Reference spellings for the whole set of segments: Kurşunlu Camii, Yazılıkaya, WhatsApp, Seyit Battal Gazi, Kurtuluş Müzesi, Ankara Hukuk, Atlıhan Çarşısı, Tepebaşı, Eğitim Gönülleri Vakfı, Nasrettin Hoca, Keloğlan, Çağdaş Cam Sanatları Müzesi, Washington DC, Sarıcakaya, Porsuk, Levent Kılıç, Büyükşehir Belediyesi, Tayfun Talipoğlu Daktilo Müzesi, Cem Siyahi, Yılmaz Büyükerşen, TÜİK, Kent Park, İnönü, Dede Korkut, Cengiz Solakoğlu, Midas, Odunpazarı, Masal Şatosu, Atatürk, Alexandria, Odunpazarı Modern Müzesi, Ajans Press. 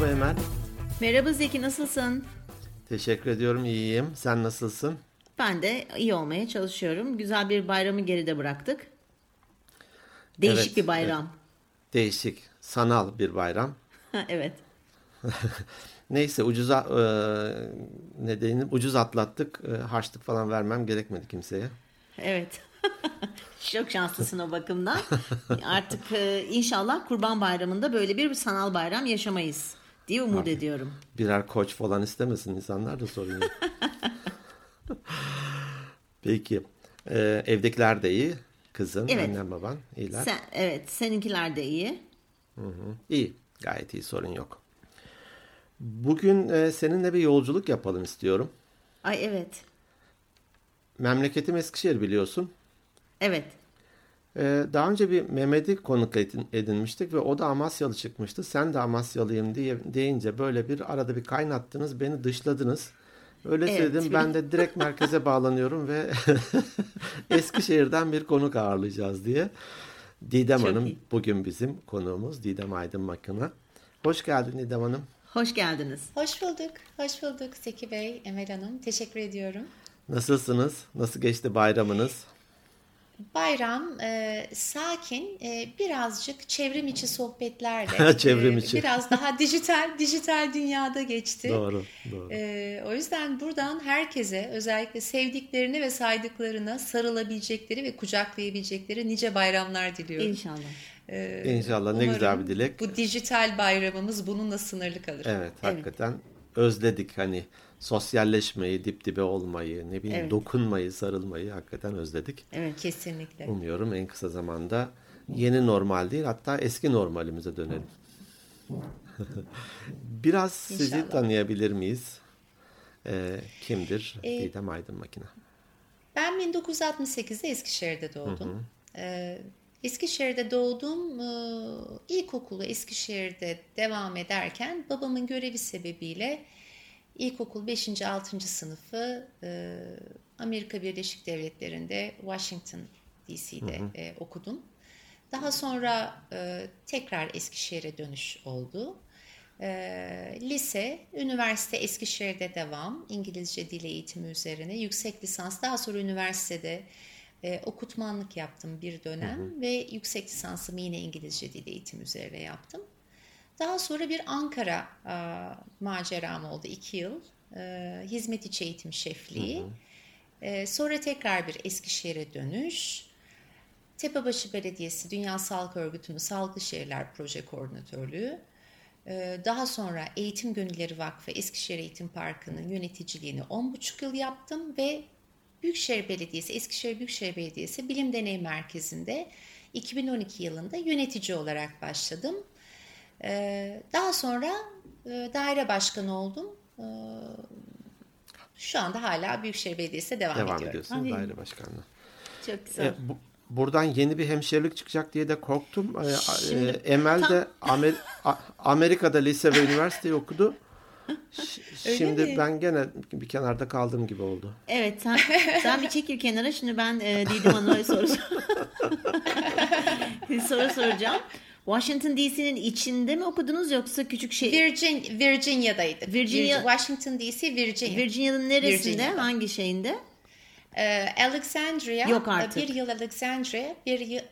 Merhaba Emel. Merhaba Zeki, nasılsın? Teşekkür ediyorum, iyiyim. Sen nasılsın? Ben de iyi olmaya çalışıyorum. Güzel bir bayramı geride bıraktık. Değişik bir bayram. Evet. Değişik, sanal bir bayram. Evet. Neyse, ucuz atlattık. Harçlık falan vermem gerekmedi kimseye. Evet. Çok şanslısın o bakımdan. Artık inşallah Kurban Bayramı'nda böyle bir sanal bayram yaşamayız diye umut ediyorum. Birer koç falan istemesin insanlar da sorun yok. Peki. Evdekiler de iyi. Kızım, evet. Annem, baban iyiler. Seninkiler de iyi. Hı-hı. İyi. Gayet iyi, sorun yok. Bugün seninle bir yolculuk yapalım istiyorum. Ay evet. Memleketim Eskişehir, biliyorsun. Evet. Daha önce bir Mehmet'i konuk edinmiştik ve o da Amasyalı çıkmıştı. Sen de Amasyalıyım deyince böyle bir arada bir kaynattınız, beni dışladınız. Öyle söyledim, ben de direkt merkeze bağlanıyorum ve Eskişehir'den bir konuk ağırlayacağız diye. Didem Çok Hanım iyi. Bugün bizim konuğumuz, Didem Aydın makina. Hoş geldin Didem Hanım. Hoş geldiniz. Hoş bulduk Zeki Bey, Emel Hanım. Teşekkür ediyorum. Nasılsınız? Nasıl geçti bayramınız? Bayram sakin, birazcık çevrim içi sohbetlerle, biraz daha dijital dünyada geçti. Doğru. O yüzden buradan herkese, özellikle sevdiklerine ve saydıklarına sarılabilecekleri ve kucaklayabilecekleri nice bayramlar diliyorum. İnşallah, ne güzel bir dilek. Bu dijital bayramımız bununla sınırlı kalır. Evet, hakikaten özledik hani sosyalleşmeyi, dip dibe olmayı, dokunmayı, sarılmayı hakikaten özledik. Evet, kesinlikle. Umuyorum en kısa zamanda yeni normal değil, hatta eski normalimize dönelim. Biraz sizi tanıyabilir miyiz? Kimdir Didem Aydın makine? Ben 1968'de Eskişehir'de doğdum. Hı hı. Eskişehir'de doğdum. İlkokulu Eskişehir'de devam ederken babamın görevi sebebiyle İlkokul 5. 6. sınıfı Amerika Birleşik Devletleri'nde Washington DC'de okudum. Daha sonra tekrar Eskişehir'e dönüş oldu. Lise, üniversite Eskişehir'de devam, İngilizce dil eğitimi üzerine. Yüksek lisans, daha sonra üniversitede okutmanlık yaptım bir dönem ve yüksek lisansımı yine İngilizce dil eğitimi üzerine yaptım. Daha sonra bir Ankara maceram oldu 2 yıl. Hizmet içi eğitim şefliği. Sonra tekrar bir Eskişehir'e dönüş. Tepebaşı Belediyesi Dünya Sağlık Örgütü'nün Sağlıklı Şehirler Proje Koordinatörlüğü. Daha sonra Eğitim Gönülleri Vakfı Eskişehir Eğitim Parkı'nın yöneticiliğini 10,5 yıl yaptım ve Eskişehir Büyükşehir Belediyesi Bilim Deney Merkezi'nde 2012 yılında yönetici olarak başladım. Daha sonra daire başkanı oldum. Şu anda hala Büyükşehir Belediyesi'ne devam ediyorum. Devam ediyorsun daire başkanlığı. Çok güzel. Buradan yeni bir hemşirelik çıkacak diye de korktum. Şimdi, Emel de Amerika'da lise ve üniversiteyi okudu. Şimdi ben gene bir kenarda kaldığım gibi oldu. Evet, sen bir çekil kenara. Şimdi ben Didem Hanım'a soru soracağım. Washington DC'nin içinde mi okudunuz yoksa küçük şey? Virginia'daydı. Washington DC, Virginia. Virginia'nın neresinde? Virginia'da. Hangi şeyinde? Alexandria. Yok artık. Bir yıl Alexandria, bir yıl...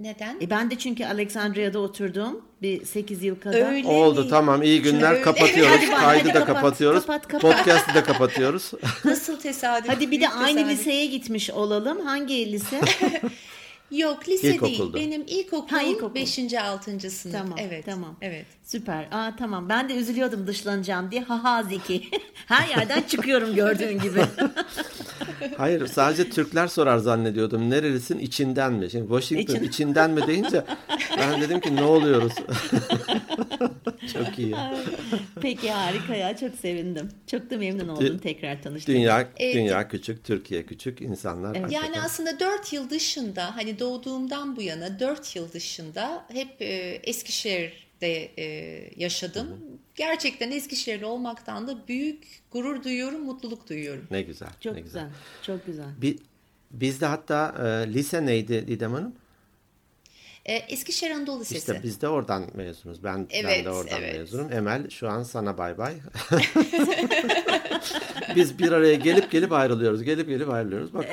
Neden? Ben de çünkü Alexandria'da oturdum bir 8 yıl kadar. Öyle oldu mi? Tamam, iyi günler. Öyle. Kapatıyoruz. Kaydı da kapatıyoruz. Podcast'ı da kapatıyoruz. Nasıl tesadüf? Hadi bir de aynı liseye gitmiş olalım. Hangi lise? Yok, lise İlkokuldu. Değil. Benim ilkokulum 5. 6. sınıf. Tamam, evet. Tamam. Evet. Süper. Tamam. Ben de üzülüyordum dışlanacağım diye. Zeki. Her yerden çıkıyorum gördüğün gibi. Hayır, sadece Türkler sorar zannediyordum. Nerelisin? İçinden mi? Şimdi Washington içinden mi deyince ben dedim ki ne oluyoruz? Çok iyi. Peki, harika ya. Çok sevindim. Çok da memnun oldum tekrar tanıştığım. Dünya küçük, Türkiye küçük, insanlar. Evet. Yani aslında 4 yıl dışında, hani doğduğumdan bu yana 4 yıl dışında hep Eskişehir'de yaşadım. Hı-hı. Gerçekten Eskişehirli olmaktan da büyük gurur duyuyorum, mutluluk duyuyorum. Ne güzel. Çok güzel. Çok güzel. Bizde hatta lise neydi Didem Hanım? Eskişehir Anadolu Lisesi. İşte biz de oradan mezunuz. Ben de oradan mezunum. Emel şu an sana bay bay. Biz bir araya gelip ayrılıyoruz. Gelip ayrılıyoruz. Bak.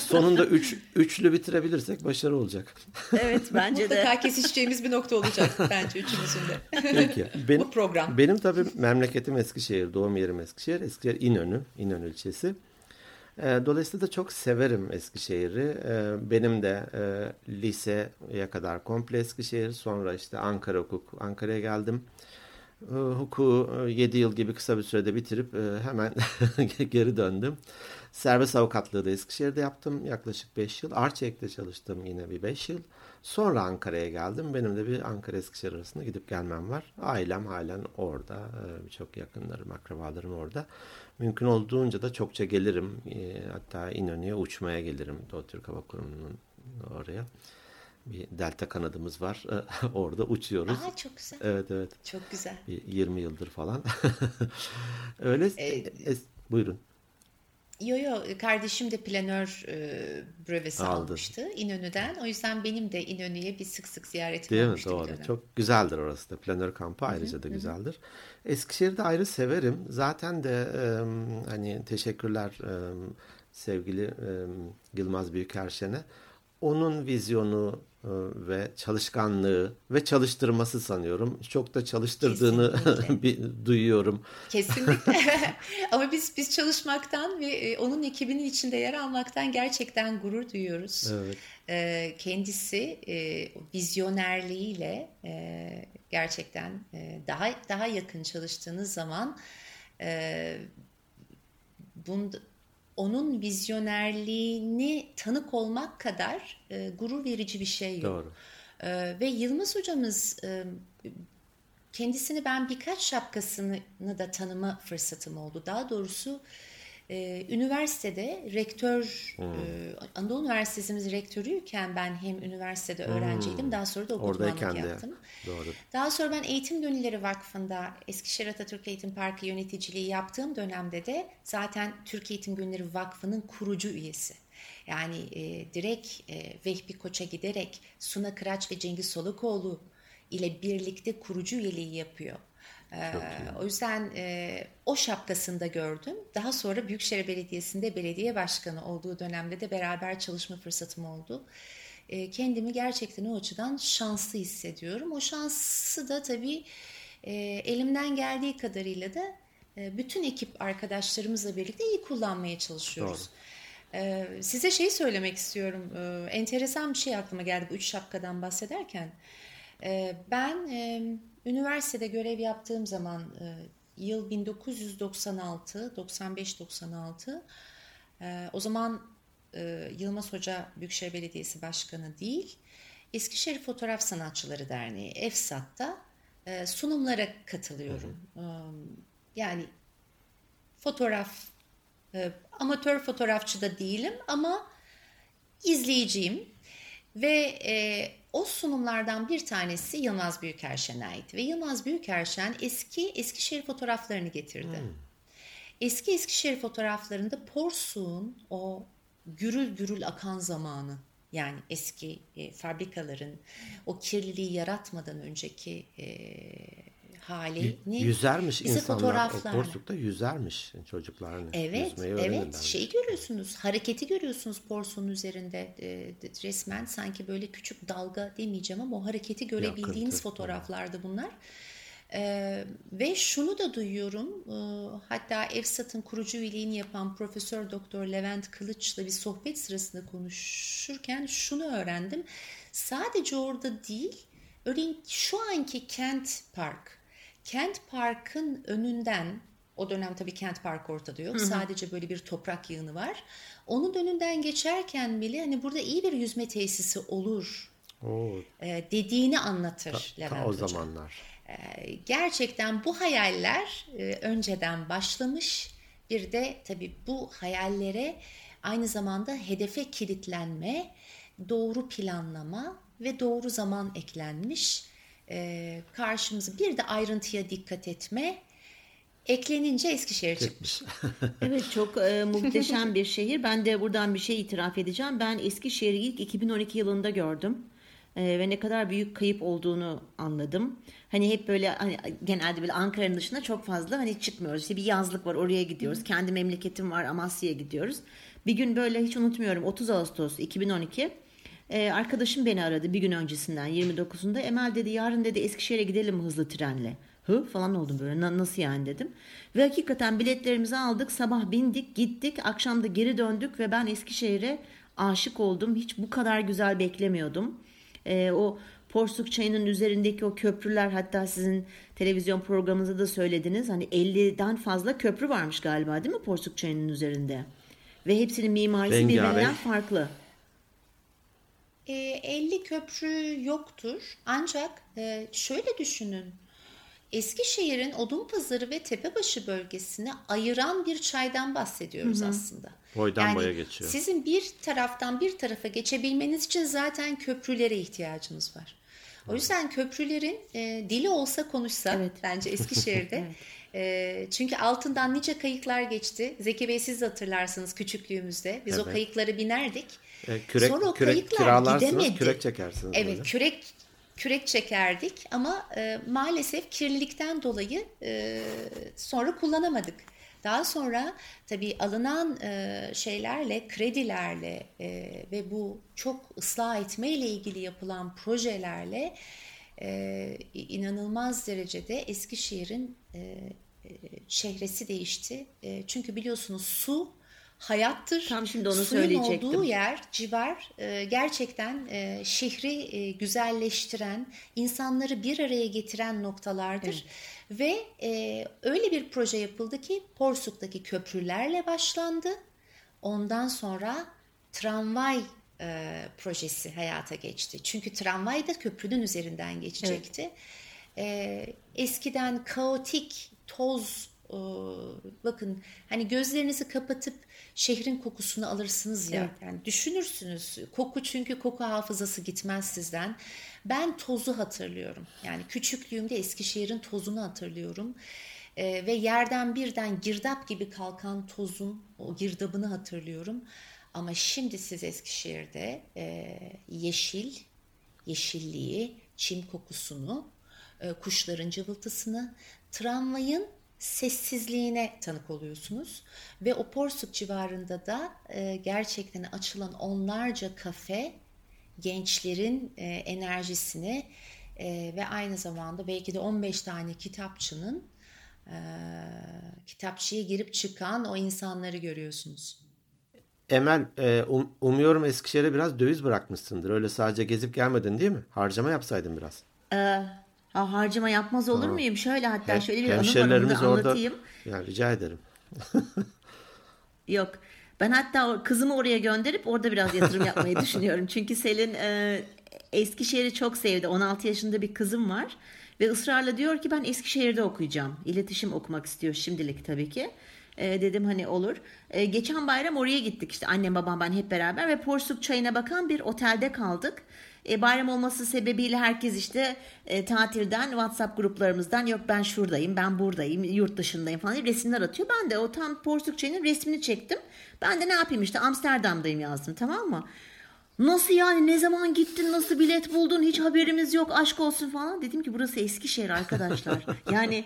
Sonunda üçlü bitirebilirsek başarı olacak. Evet, bence mutlaka de. Mutlaka kesişeceğimiz bir nokta olacak bence üçümüzün de. Peki. Bu program. Benim tabii memleketim Eskişehir, doğum yerim Eskişehir. Eskişehir İnönü ilçesi. Dolayısıyla da çok severim Eskişehir'i. Benim de liseye kadar komple Eskişehir. Sonra işte Ankara Hukuk, Ankara'ya geldim. Hukuku 7 yıl gibi kısa bir sürede bitirip hemen geri döndüm. Serbest avukatlığı da Eskişehir'de yaptım yaklaşık 5 yıl. Arçelik'te çalıştım yine bir 5 yıl. Sonra Ankara'ya geldim. Benim de bir Ankara-Eskişehir arasında gidip gelmem var. Ailem halen orada. Çok yakınlarım, akrabalarım orada. Mümkün olduğunca da çokça gelirim. Hatta İnönü'ye uçmaya gelirim. Doğu Türk Hava Kurumu'nun oraya. Bir delta kanadımız var. Orada uçuyoruz. Aa, çok güzel. Evet. Çok güzel. Bir 20 yıldır falan. Öyle. Buyurun. Yo, kardeşim de planör brevesi almıştı İnönü'den. O yüzden benim de İnönü'ye bir sık sık ziyaretim olmuştu. Değil mi? Doğru. Çok güzeldir orası da. Planör kampı ayrıca da güzeldir. Hı-hı. Eskişehir'i de ayrı severim. Zaten de hani teşekkürler sevgili Yılmaz Büyükerşen'e. Onun vizyonu ve çalışkanlığı ve çalıştırması sanıyorum. Çok da çalıştırdığını duyuyorum. Kesinlikle. Ama biz çalışmaktan ve onun ekibinin içinde yer almaktan gerçekten gurur duyuyoruz. Evet. Kendisi vizyonerliğiyle gerçekten daha yakın çalıştığınız zaman onun vizyonerliğini tanık olmak kadar gurur verici bir şey yok. Doğru. Ve Yılmaz hocamız, kendisini ben birkaç şapkasını da tanıma fırsatım oldu. Daha doğrusu üniversitede rektör, Anadolu Üniversitesi'miz rektörüyken ben hem üniversitede öğrenciydim, daha sonra da okutmanlık yaptım. Doğru. Daha sonra ben Eğitim Gönülleri Vakfı'nda Eskişehir Atatürk Eğitim Parkı yöneticiliği yaptığım dönemde de zaten Türk Eğitim Gönülleri Vakfı'nın kurucu üyesi. Yani direkt Vehbi Koç'a giderek Suna Kıraç ve Cengiz Solakoğlu ile birlikte kurucu üyeliği yapıyor. O yüzden o şapkasında gördüm. Daha sonra Büyükşehir Belediyesi'nde belediye başkanı olduğu dönemde de beraber çalışma fırsatım oldu. Kendimi gerçekten o açıdan şanslı hissediyorum. O şansı da tabii elimden geldiği kadarıyla da bütün ekip arkadaşlarımızla birlikte iyi kullanmaya çalışıyoruz. Doğru. Size şey söylemek istiyorum. Enteresan bir şey aklıma geldi bu üç şapkadan bahsederken. Ben üniversitede görev yaptığım zaman yıl 1996, 95-96, o zaman Yılmaz Hoca Büyükşehir Belediyesi Başkanı değil, Eskişehir Fotoğraf Sanatçıları Derneği, EFSAT'ta sunumlara katılıyorum. Yani amatör fotoğrafçı da değilim ama izleyiciyim ve o sunumlardan bir tanesi Yılmaz Büyükerşen'e ait ve Yılmaz Büyükerşen Eskişehir fotoğraflarını getirdi. Eski Eskişehir fotoğraflarında Porsuk'un o gürül gürül akan zamanı, yani eski fabrikaların o kirliliği yaratmadan önceki halini. Yüzermiş insanlar, o Porsuk'ta yüzermiş çocuklarını. Evet. Şeyi görüyorsunuz, hareketi görüyorsunuz Porsuk'un üzerinde. Resmen sanki böyle küçük dalga demeyeceğim ama o hareketi görebildiğiniz yakıntı fotoğraflardı bunlar. Ve şunu da duyuyorum, hatta EFSAT'ın kurucu üyeliğini yapan Profesör Doktor Levent Kılıç'la bir sohbet sırasında konuşurken şunu öğrendim. Sadece orada değil, örneğin şu anki Kent Park'ın önünden, o dönem tabii Kent Park ortada yok. Sadece böyle bir toprak yığını var. Onun önünden geçerken bile hani burada iyi bir yüzme tesisi olur dediğini anlatır Levent Hoca. O zamanlar. Gerçekten bu hayaller önceden başlamış. Bir de tabii bu hayallere aynı zamanda hedefe kilitlenme, doğru planlama ve doğru zaman eklenmiş. Karşımıza bir de ayrıntıya dikkat etme eklenince Eskişehir çıkmış. Evet, çok muhteşem bir şehir. Ben de buradan bir şey itiraf edeceğim. Ben Eskişehir'i ilk 2012 yılında gördüm. ve ne kadar büyük kayıp olduğunu anladım. Hani hep böyle hani genelde böyle Ankara'nın dışına çok fazla hani çıkmıyoruz. İşte bir yazlık var, oraya gidiyoruz. Kendi memleketim var, Amasya'ya gidiyoruz. Bir gün böyle hiç unutmuyorum, 30 Ağustos 2012 arkadaşım beni aradı bir gün öncesinden, 29'unda. Emel dedi, yarın dedi Eskişehir'e gidelim hızlı trenle. Hı falan oldum böyle, nasıl yani dedim. Ve hakikaten biletlerimizi aldık, sabah bindik gittik, akşam da geri döndük ve ben Eskişehir'e aşık oldum. Hiç bu kadar güzel beklemiyordum. O Porsuk çayının üzerindeki o köprüler, hatta sizin televizyon programınızda da söylediniz. Hani 50'den fazla köprü varmış galiba, değil mi Porsuk çayının üzerinde? Ve hepsinin mimarisi birbirinden farklı. 50 köprü yoktur ancak şöyle düşünün. Eskişehir'in Odunpazarı ve Tepebaşı bölgesini ayıran bir çaydan bahsediyoruz, hı-hı, aslında. Boydan yani boya geçiyor. Sizin bir taraftan bir tarafa geçebilmeniz için zaten köprülere ihtiyacınız var. O yüzden köprülerin dili olsa konuşsa, evet, bence Eskişehir'de. Evet. Çünkü altından nice kayıklar geçti. Zeki Bey, siz de hatırlarsınız küçüklüğümüzde. Biz, evet, o kayıkları binerdik. Sonra o kayıklar gidemedi. Kürek çekersiniz. Evet, böyle kürek çekerdik ama maalesef kirlilikten dolayı sonra kullanamadık. Daha sonra tabii alınan şeylerle, kredilerle ve bu çok ıslah etmeyle ilgili yapılan projelerle inanılmaz derecede Eskişehir'in çehresi değişti. Çünkü biliyorsunuz su hayattır. Tam şimdi onu söyleyecektim. Suyun olduğu yer, civar gerçekten şehri güzelleştiren, insanları bir araya getiren noktalardır. Evet. Ve öyle bir proje yapıldı ki Porsuk'taki köprülerle başlandı. Ondan sonra tramvay projesi hayata geçti. Çünkü tramvay da köprünün üzerinden geçecekti. Evet. Eskiden kaotik toz, bakın hani gözlerinizi kapatıp şehrin kokusunu alırsınız ya, evet, yani düşünürsünüz koku, çünkü koku hafızası gitmez sizden. Ben tozu hatırlıyorum, yani küçüklüğümde Eskişehir'in tozunu hatırlıyorum ve yerden birden girdap gibi kalkan tozun o girdabını hatırlıyorum. Ama şimdi siz Eskişehir'de yeşilliği, çim kokusunu, kuşların cıvıltısını, tramvayın sessizliğine tanık oluyorsunuz ve o Porsuk civarında da gerçekten açılan onlarca kafe gençlerin enerjisini ve aynı zamanda belki de 15 tane kitapçının kitapçıya girip çıkan o insanları görüyorsunuz. Emel, umuyorum Eskişehir'e biraz döviz bırakmışsındır. Öyle sadece gezip gelmedin değil mi? Harcama yapsaydın biraz. Harcama yapmaz olur muyum? Şöyle hatta şöyle bir anımı anlatayım. Yani rica ederim. Yok. Ben hatta kızımı oraya gönderip orada biraz yatırım yapmayı düşünüyorum. Çünkü Selin Eskişehir'i çok sevdi. 16 yaşında bir kızım var. Ve ısrarla diyor ki ben Eskişehir'de okuyacağım. İletişim okumak istiyor şimdilik tabii ki. Dedim hani olur. Geçen bayram oraya gittik işte, annem babam ben hep beraber ve Porsuk çayına bakan bir otelde kaldık. Bayram olması sebebiyle herkes işte tatilden, WhatsApp gruplarımızdan yok ben şuradayım, ben buradayım, yurt dışındayım falan resimler atıyor. Ben de o tam Porsuk çayının resmini çektim. Ben de ne yapayım işte Amsterdam'dayım yazdım, tamam mı? Nasıl yani, ne zaman gittin, nasıl bilet buldun, hiç haberimiz yok, aşk olsun falan. Dedim ki burası Eskişehir arkadaşlar. Yani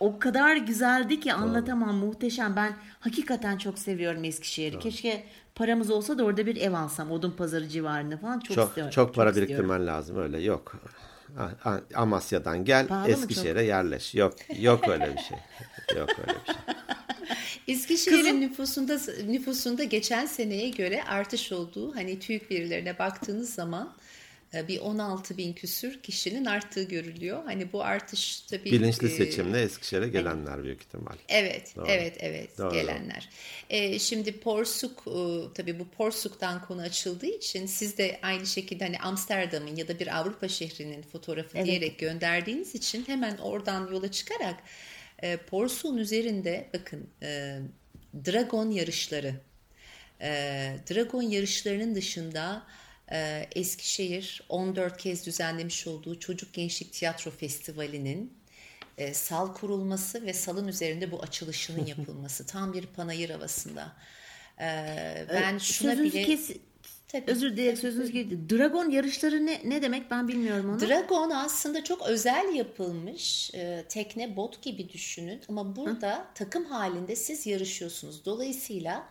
o kadar güzeldi ki anlatamam, muhteşem. Ben hakikaten çok seviyorum Eskişehir'i. Keşke paramız olsa da orada bir ev alsam, Odunpazarı civarında falan, çok istiyorum. Çok para biriktirmen lazım, öyle yok. Amasya'dan gel, pahalı Eskişehir'e yerleş. Yok öyle bir şey. Yok öyle bir şey. Eskişehir'in nüfusunda geçen seneye göre artış olduğu, hani TÜİK verilerine baktığınız zaman bir 16.000 küsür kişinin arttığı görülüyor. Hani bu artış tabii bilinçli seçimle Eskişehir'e gelenler büyük ihtimal. Evet, doğru. Evet, doğru. Gelenler. Şimdi Porsuk, tabii bu Porsuk'tan konu açıldığı için siz de aynı şekilde hani Amsterdam'ın ya da bir Avrupa şehrinin fotoğrafı, evet, diyerek gönderdiğiniz için hemen oradan yola çıkarak Porsuk'un üzerinde bakın dragon yarışları. Dragon yarışlarının dışında Eskişehir 14 kez düzenlemiş olduğu Çocuk Gençlik Tiyatro Festivali'nin sal kurulması ve salın üzerinde bu açılışının yapılması tam bir panayır havasında. Ben şuna bile Tabii. Özür dilerim, sözünüz gibi. Dragon yarışları ne demek, ben bilmiyorum onu. Dragon aslında çok özel yapılmış tekne, bot gibi düşünün ama burada takım halinde siz yarışıyorsunuz. Dolayısıyla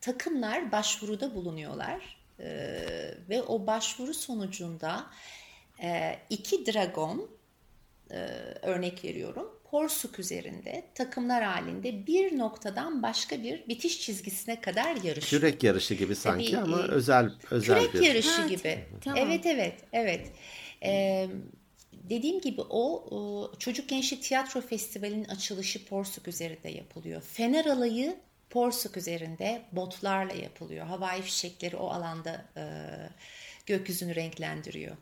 takımlar başvuruda bulunuyorlar ve o başvuru sonucunda iki dragon, örnek veriyorum, Porsuk üzerinde takımlar halinde bir noktadan başka bir bitiş çizgisine kadar yarışıyor. Kürek yarışı gibi sanki tabii, ama özel kürek bir yarışı gibi. Tamam. Evet. Dediğim gibi o Çocuk Gençlik Tiyatro Festivali'nin açılışı Porsuk üzerinde yapılıyor. Fener Alayı Porsuk üzerinde botlarla yapılıyor. Havai fişekleri o alanda gökyüzünü renklendiriyor.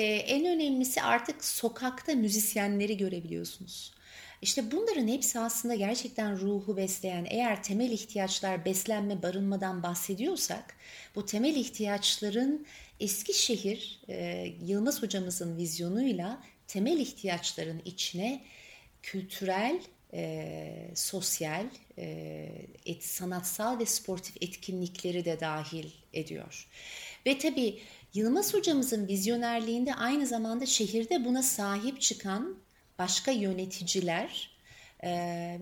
En önemlisi artık sokakta müzisyenleri görebiliyorsunuz. İşte bunların hepsi aslında gerçekten ruhu besleyen, eğer temel ihtiyaçlar beslenme, barınmadan bahsediyorsak bu temel ihtiyaçların Eskişehir, Yılmaz hocamızın vizyonuyla temel ihtiyaçların içine kültürel, sosyal, sanatsal ve sportif etkinlikleri de dahil ediyor. Ve tabii Yılmaz hocamızın vizyonerliğinde aynı zamanda şehirde buna sahip çıkan başka yöneticiler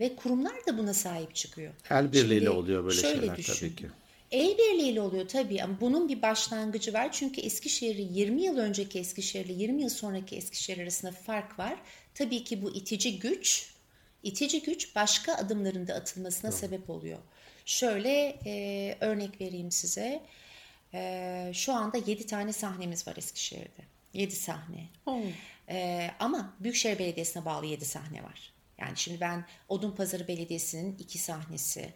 ve kurumlar da buna sahip çıkıyor. El birliğiyle oluyor böyle şeyler düşün. Tabii ki. El birliğiyle oluyor tabii ama bunun bir başlangıcı var. Çünkü Eskişehir'i 20 yıl önceki Eskişehir'le 20 yıl sonraki Eskişehir arasında fark var. Tabii ki bu itici güç başka adımların da atılmasına sebep oluyor. Şöyle örnek vereyim size. Şu anda 7 tane sahnemiz var Eskişehir'de. 7 sahne. Ama Büyükşehir Belediyesi'ne bağlı 7 sahne var. Yani şimdi ben Odunpazarı Belediyesi'nin 2 sahnesi,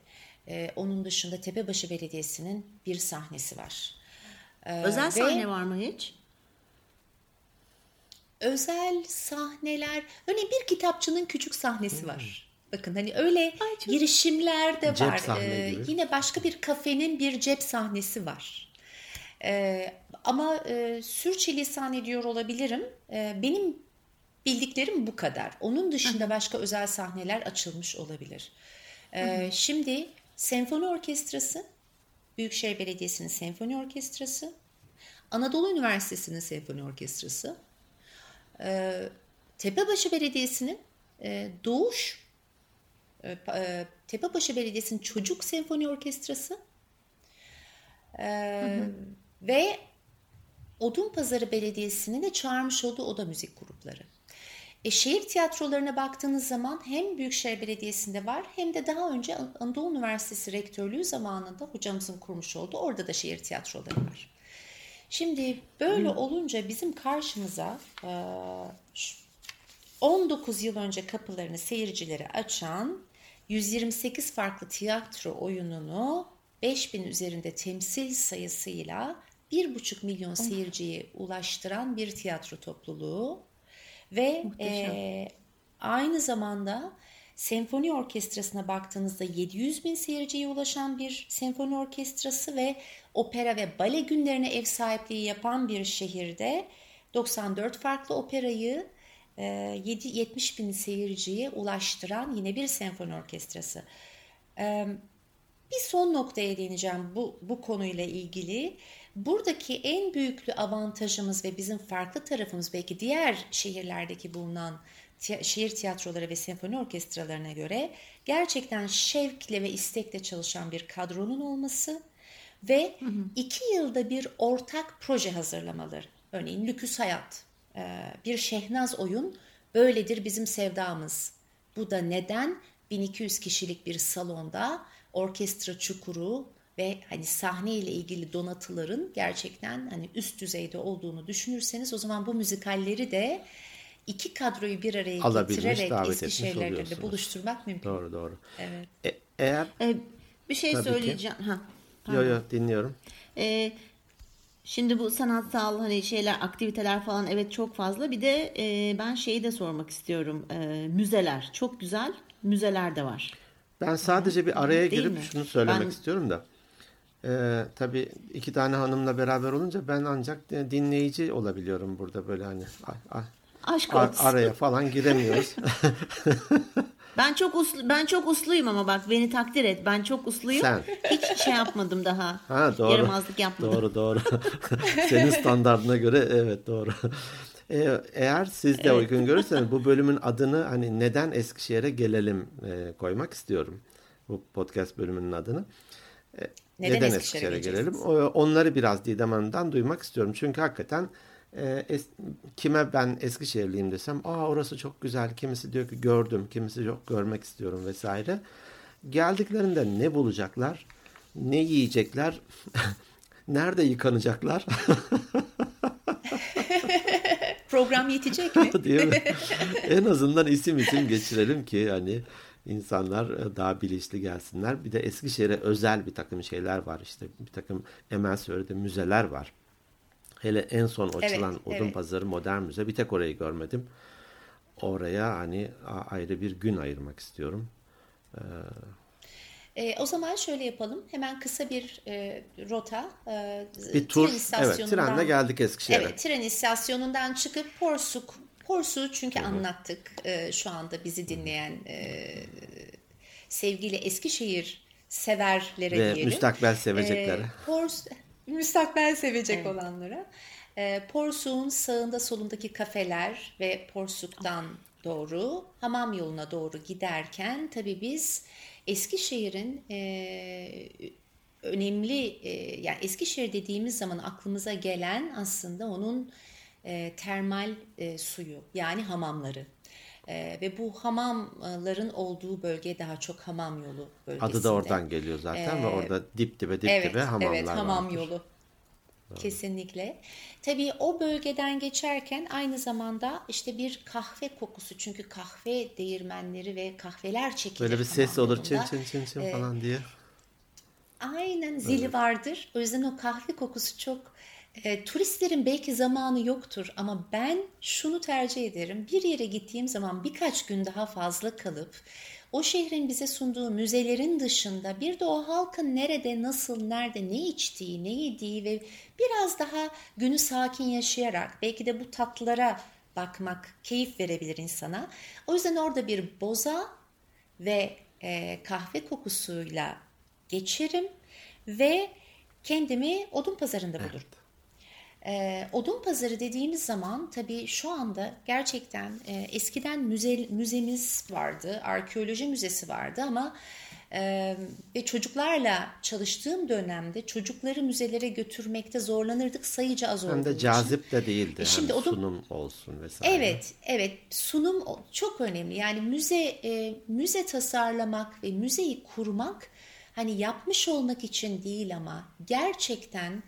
onun dışında Tepebaşı Belediyesi'nin 1 sahnesi var. Özel sahne var mı hiç? Özel sahneler, örneğin bir kitapçının küçük sahnesi var. Bakın hani öyle girişimler de var. Yine başka bir kafenin bir cep sahnesi var. Ama sürçülisan ediyor olabilirim. Benim bildiklerim bu kadar. Onun dışında başka özel sahneler açılmış olabilir. Şimdi Senfoni Orkestrası, Büyükşehir Belediyesi'nin Senfoni Orkestrası, Anadolu Üniversitesi'nin Senfoni Orkestrası, Tepebaşı Belediyesi'nin Tepebaşı Belediyesi'nin Çocuk Senfoni Orkestrası ve Odunpazarı Belediyesi'nin de çağırmış olduğu oda müzik grupları. Şehir tiyatrolarına baktığınız zaman hem Büyükşehir Belediyesi'nde var hem de daha önce Anadolu Üniversitesi Rektörlüğü zamanında hocamızın kurmuş olduğu orada da şehir tiyatroları var. Şimdi böyle olunca bizim karşımıza 19 yıl önce kapılarını seyircilere açan 128 farklı tiyatro oyununu 5000 üzerinde temsil sayısıyla 1,5 milyon seyirciye ulaştıran bir tiyatro topluluğu ve aynı zamanda senfoni orkestrasına baktığınızda 700 bin seyirciye ulaşan bir senfoni orkestrası ve opera ve bale günlerine ev sahipliği yapan bir şehirde 94 farklı operayı 70 bin seyirciye ulaştıran yine bir senfoni orkestrası. Bir son noktaya değineceğim bu konuyla ilgili. Buradaki en büyüklü avantajımız ve bizim farklı tarafımız belki diğer şehirlerdeki bulunan şehir tiyatroları ve senfoni orkestralarına göre gerçekten şevkle ve istekle çalışan bir kadronun olması ve 2 yılda bir ortak proje hazırlamaları. Örneğin Lüküs Hayat, bir şehnaz oyun, böyledir bizim sevdamız. Bu da neden 1200 kişilik bir salonda orkestra çukuru ve hani sahne ile ilgili donatıların gerçekten hani üst düzeyde olduğunu düşünürseniz o zaman bu müzikalleri de iki kadroyu bir araya getirerek Eskişehir'le buluşturmak mümkün. Doğru. Evet. Eğer bir şey söyleyeceğim. Dinliyorum. Şimdi bu sanatsal hani şeyler, aktiviteler falan evet çok fazla. Bir de ben şeyi de sormak istiyorum. Müzeler, çok güzel müzeler de var. Ben sadece bir araya girip şunu söylemek istiyorum da. Tabii iki tane hanımla beraber olunca ben ancak dinleyici olabiliyorum burada böyle hani. Aşk olsun. Araya falan giremiyoruz. Ben çok usluyum ama bak beni takdir et. Ben çok usluyum. Sen. Hiç şey yapmadım daha. Ha, doğru. Yaramazlık yapmadım. Doğru. Senin standartına göre evet doğru. Eğer siz de uygun görürseniz bu bölümün adını hani neden Eskişehir'e gelelim koymak istiyorum. Bu podcast bölümünün adını. Neden Eskişehir'e gelelim? Onları biraz Didem Hanım'dan duymak istiyorum. Çünkü hakikaten kime ben Eskişehirliyim desem orası çok güzel, kimisi diyor ki gördüm, kimisi yok görmek istiyorum vesaire. Geldiklerinde ne bulacaklar, ne yiyecekler, nerede yıkanacaklar? Program yetecek mi? Değil mi? En azından isim geçirelim ki hani insanlar daha bilinçli gelsinler. Bir de Eskişehir'e özel bir takım şeyler var, işte bir takım Emersöy'de müzeler var. Hele en son açılan Odunpazarı Modern Müze, bir tek orayı görmedim. Oraya hani ayrı bir gün ayırmak istiyorum. O zaman şöyle yapalım. Hemen kısa bir rota. Bir tur. Trenle geldik Eskişehir'e. Evet, tren istasyonundan çıkıp Porsuk çünkü hı-hı, anlattık. Şu anda bizi dinleyen sevgili Eskişehir severlere ve diyelim. Müstakbel seveceklere. Müstakbel sevecek olanlara. Porsuk'un sağında solundaki kafeler ve Porsuk'tan doğru hamam yoluna doğru giderken tabii biz Eskişehir'in önemli yani Eskişehir dediğimiz zaman aklımıza gelen aslında onun termal suyu yani hamamları. Ve bu hamamların olduğu bölge daha çok hamam yolu bölgesinde. Adı da oradan geliyor zaten ve orada dip dibe hamamlar var. Evet, hamam vardır. Yolu. Doğru. Kesinlikle. Tabii o bölgeden geçerken aynı zamanda işte bir kahve kokusu. Çünkü kahve değirmenleri ve kahveler çekilir. Böyle bir ses olur çin çin falan diye. Aynen zili vardır. O yüzden o kahve kokusu çok... turistlerin belki zamanı yoktur ama ben şunu tercih ederim. Bir yere gittiğim zaman birkaç gün daha fazla kalıp o şehrin bize sunduğu müzelerin dışında bir de o halkın nerede, nasıl, nerede, ne içtiği, ne yediği ve biraz daha günü sakin yaşayarak belki de bu tatlara bakmak keyif verebilir insana. O yüzden orada bir boza ve kahve kokusuyla geçerim ve kendimi Odunpazarı'nda bulurum. Evet. Odunpazarı dediğimiz zaman tabii şu anda gerçekten eskiden müzemiz vardı, Arkeoloji Müzesi vardı ama ve çocuklarla çalıştığım dönemde çocukları müzelere götürmekte zorlanırdık, sayıca az olduğu için. Hem de cazip de değildi. Şimdi sunum olsun vesaire. Evet, sunum çok önemli. Yani müze tasarlamak ve müzeyi kurmak hani yapmış olmak için değil ama gerçekten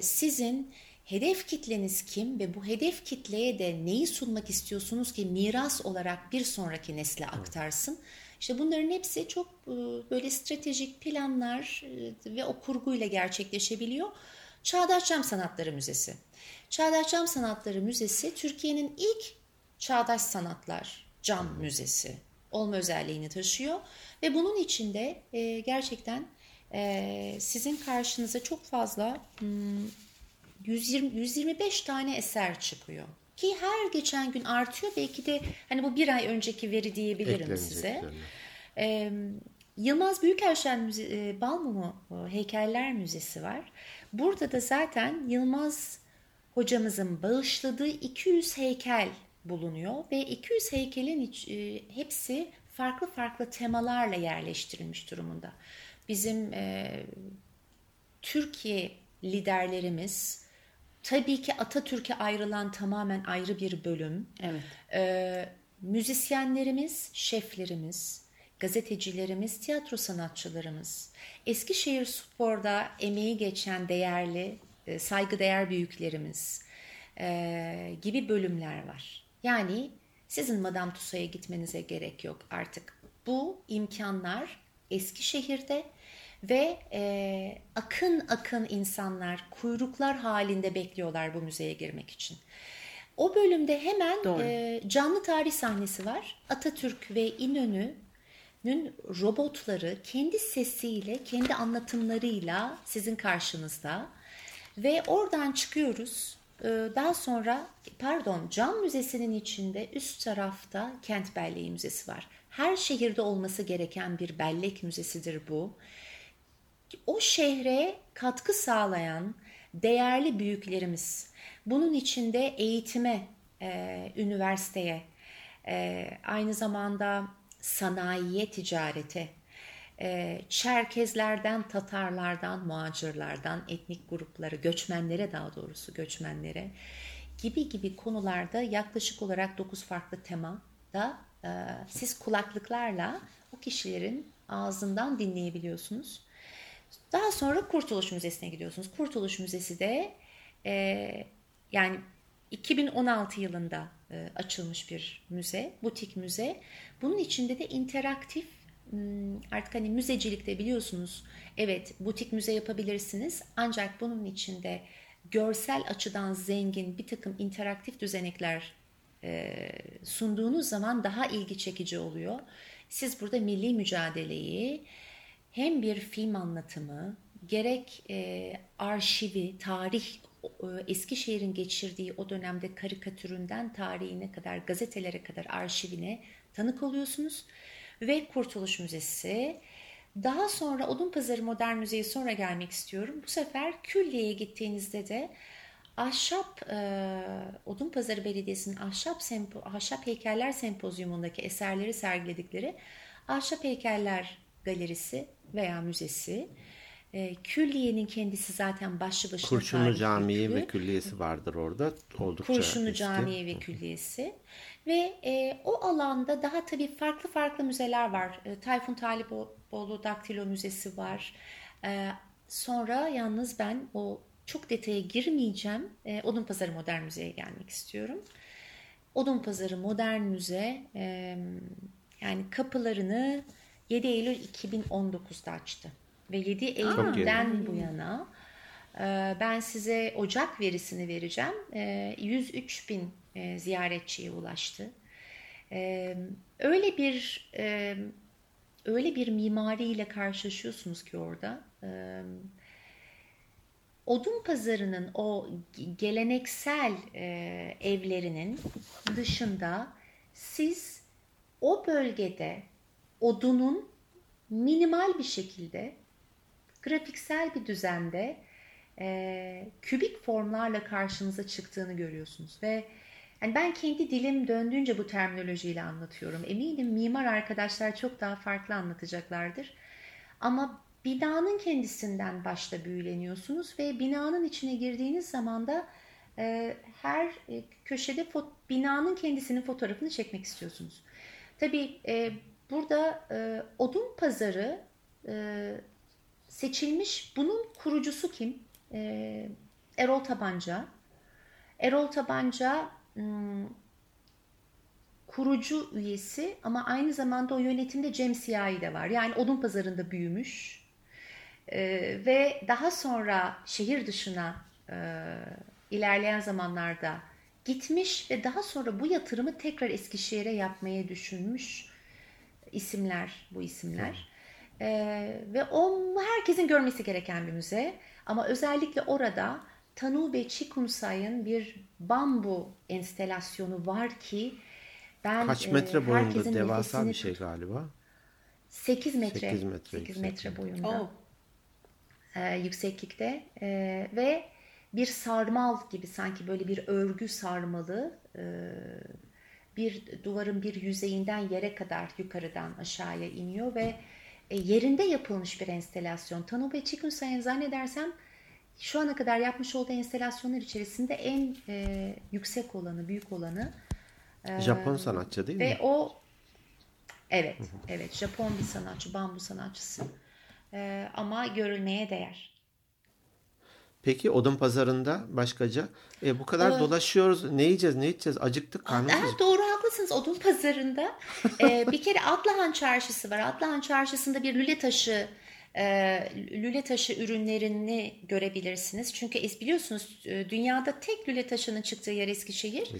sizin hedef kitleniz kim ve bu hedef kitleye de neyi sunmak istiyorsunuz ki miras olarak bir sonraki nesle aktarsın? İşte bunların hepsi çok böyle stratejik planlar ve o kurguyla gerçekleşebiliyor. Çağdaş Cam Sanatları Müzesi. Çağdaş Cam Sanatları Müzesi Türkiye'nin ilk çağdaş sanatlar cam müzesi olma özelliğini taşıyor ve bunun içinde gerçekten sizin karşınıza çok fazla 125 tane eser çıkıyor. Ki her geçen gün artıyor. Belki de hani bu bir ay önceki veri diyebilirim size. Yılmaz Büyükerşen Balmumu Heykeller Müzesi var. Burada da zaten Yılmaz hocamızın bağışladığı 200 heykel bulunuyor. Ve 200 heykelin hepsi farklı farklı temalarla yerleştirilmiş durumunda. Bizim Türkiye liderlerimiz tabii ki Atatürk'e ayrılan tamamen ayrı bir bölüm. Evet. Müzisyenlerimiz, şeflerimiz, gazetecilerimiz, tiyatro sanatçılarımız, Eskişehir Spor'da emeği geçen değerli, saygıdeğer büyüklerimiz gibi bölümler var. Yani sizin Madame Tussauds'a gitmenize gerek yok artık. Bu imkanlar Eskişehir'de ve akın insanlar kuyruklar halinde bekliyorlar bu müzeye girmek için. O bölümde hemen canlı tarih sahnesi var. Atatürk ve İnönü'nün robotları kendi sesiyle, kendi anlatımlarıyla sizin karşınızda. Ve oradan çıkıyoruz Daha sonra Cam Müzesi'nin içinde üst tarafta Kent Belleği Müzesi var. Her şehirde olması gereken bir bellek müzesidir bu. O şehre katkı sağlayan değerli büyüklerimiz, bunun içinde eğitime, üniversiteye, aynı zamanda sanayiye, ticarete, Çerkezlerden, Tatarlardan, muhacirlerden, etnik grupları, göçmenlere gibi konularda yaklaşık olarak 9 farklı temada siz kulaklıklarla o kişilerin ağzından dinleyebiliyorsunuz. Daha sonra Kurtuluş Müzesi'ne gidiyorsunuz. Kurtuluş Müzesi de yani 2016 yılında açılmış bir müze, butik müze. Bunun içinde de interaktif, artık hani müzecilikte biliyorsunuz, evet, butik müze yapabilirsiniz ancak bunun içinde görsel açıdan zengin bir takım interaktif düzenekler sunduğunuz zaman daha ilgi çekici oluyor. Siz burada milli mücadeleyi hem bir film anlatımı, gerek arşivi, tarih, Eskişehir'in geçirdiği o dönemde karikatüründen tarihine kadar, gazetelere kadar, arşivine tanık oluyorsunuz. Ve Kurtuluş Müzesi. Daha sonra Odunpazarı Modern Müzesi'ye sonra gelmek istiyorum. Bu sefer Külliye'ye gittiğinizde de Odunpazarı Belediyesi'nin Ahşap Heykeller Sempozyumundaki eserleri sergiledikleri Ahşap Heykeller Galerisi veya Müzesi. Külliye'nin kendisi zaten başlı başına Kurşunlu Camii ve Külliyesi vardır orada. Oldukça Kurşunlu Camii ve Külliyesi. Ve o alanda daha tabii farklı müzeler var. Tayfun Talipoğlu Daktilo Müzesi var. Sonra yalnız ben o çok detaya girmeyeceğim. Odunpazarı Modern Müze'ye gelmek istiyorum. Odunpazarı Modern Müze yani kapılarını 7 Eylül 2019'da açtı. Ve 7 Eylül'den bu yana ben size Ocak verisini vereceğim. 103.000 ziyaretçiye ulaştı. Öyle bir mimariyle karşılaşıyorsunuz ki orada. Odunpazarı'nın o geleneksel evlerinin dışında siz o bölgede odunun minimal bir şekilde grafiksel bir düzende kübik formlarla karşınıza çıktığını görüyorsunuz ve yani ben kendi dilim döndüğünce bu terminolojiyle anlatıyorum. Eminim mimar arkadaşlar çok daha farklı anlatacaklardır. Ama binanın kendisinden başta büyüleniyorsunuz ve binanın içine girdiğiniz zaman da her köşede binanın kendisinin fotoğrafını çekmek istiyorsunuz. Tabii burada Odunpazarı seçilmiş. Bunun kurucusu kim? Erol Tabanca. Erol Tabanca kurucu üyesi ama aynı zamanda o yönetimde Cem Siyahi de var. Yani Odunpazarı'nda büyümüş ve daha sonra şehir dışına ilerleyen zamanlarda gitmiş ve daha sonra bu yatırımı tekrar Eskişehir'e yapmayı düşünmüş isimler bu isimler. Ve o herkesin görmesi gereken bir müze ama özellikle orada Tanube Çikunsay'ın bir bambu enstelasyonu var ki ben kaç metre boyunda, devasa bir şey galiba. 8 metre boyunda. Oh. Yükseklikte ve bir sarmal gibi, sanki böyle bir örgü sarmalı bir duvarın bir yüzeyinden yere kadar yukarıdan aşağıya iniyor ve yerinde yapılmış bir enstelasyon. Tanube Çikunsay'ın zannedersem şu ana kadar yapmış olduğu enstelasyonlar içerisinde en yüksek olanı, büyük olanı. Japon sanatçı değil mi? Ve o evet Japon bir sanatçı, bambu sanatçısı. Ama görülmeye değer. Peki Odunpazarı'nda başkaca bu kadar dolaşıyoruz. Ne yiyeceğiz, ne içeceğiz? Acıktık, karnımız. Doğru, haklısınız. Odunpazarı'nda bir kere Atlıhan Çarşısı var. Atlıhan Çarşısı'nda bir lüle taşı ürünlerini görebilirsiniz. Çünkü biliyorsunuz dünyada tek lüle taşının çıktığı yer Eskişehir.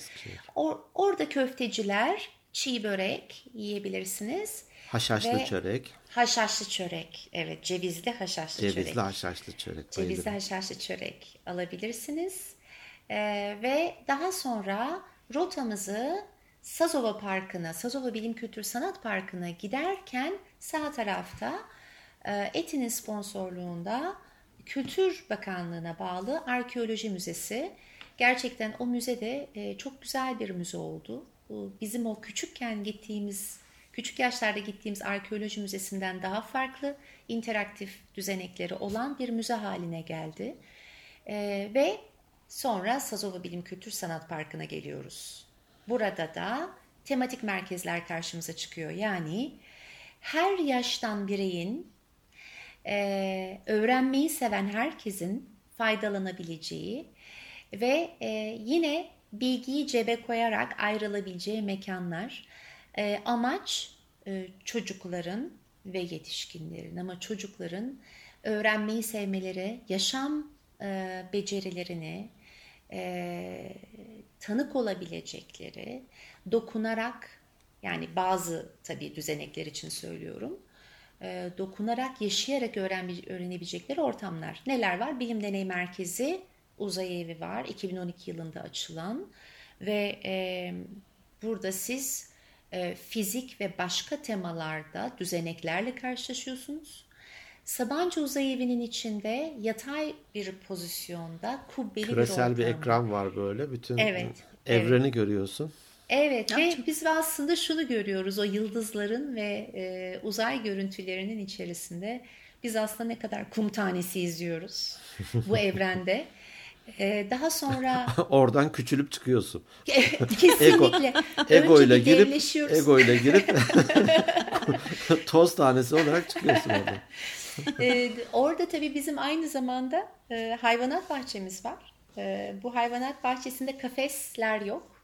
Orada köfteciler, çiğ börek yiyebilirsiniz. Haşhaşlı çörek. Evet, cevizli haşhaşlı çörek alabilirsiniz. Ve daha sonra rotamızı Sazova Parkı'na, Sazova Bilim Kültür Sanat Parkı'na giderken sağ tarafta ETİ'nin sponsorluğunda Kültür Bakanlığı'na bağlı Arkeoloji Müzesi. Gerçekten o müze de çok güzel bir müze oldu. Bizim o küçük yaşlarda gittiğimiz arkeoloji müzesinden daha farklı, interaktif düzenekleri olan bir müze haline geldi. Ve sonra Sazova Bilim Kültür Sanat Parkı'na geliyoruz. Burada da tematik merkezler karşımıza çıkıyor. Yani her yaştan bireyin, öğrenmeyi seven herkesin faydalanabileceği ve yine bilgiyi cebe koyarak ayrılabileceği mekanlar. Amaç çocukların ve yetişkinlerin, ama çocukların öğrenmeyi sevmeleri, yaşam becerilerini tanık olabilecekleri, dokunarak, yani bazı tabii düzenekler için söylüyorum, dokunarak, yaşayarak öğrenebilecekleri ortamlar. Neler var? Bilim Deney Merkezi Uzay Evi var. 2012 yılında açılan ve burada siz fizik ve başka temalarda düzeneklerle karşılaşıyorsunuz. Sabancı Uzay Evi'nin içinde yatay bir pozisyonda kubbeli küresel bir ekran var böyle. Bütün evreni görüyorsun. Evet, ve biz aslında şunu görüyoruz, o yıldızların ve uzay görüntülerinin içerisinde biz aslında ne kadar kum tanesi izliyoruz bu evrende. Daha sonra oradan küçülüp çıkıyorsun. Kesinlikle. Ego ile girip toz tanesi olarak çıkıyorsun orada. Orada tabii bizim aynı zamanda hayvanat bahçemiz var. Bu hayvanat bahçesinde kafesler yok.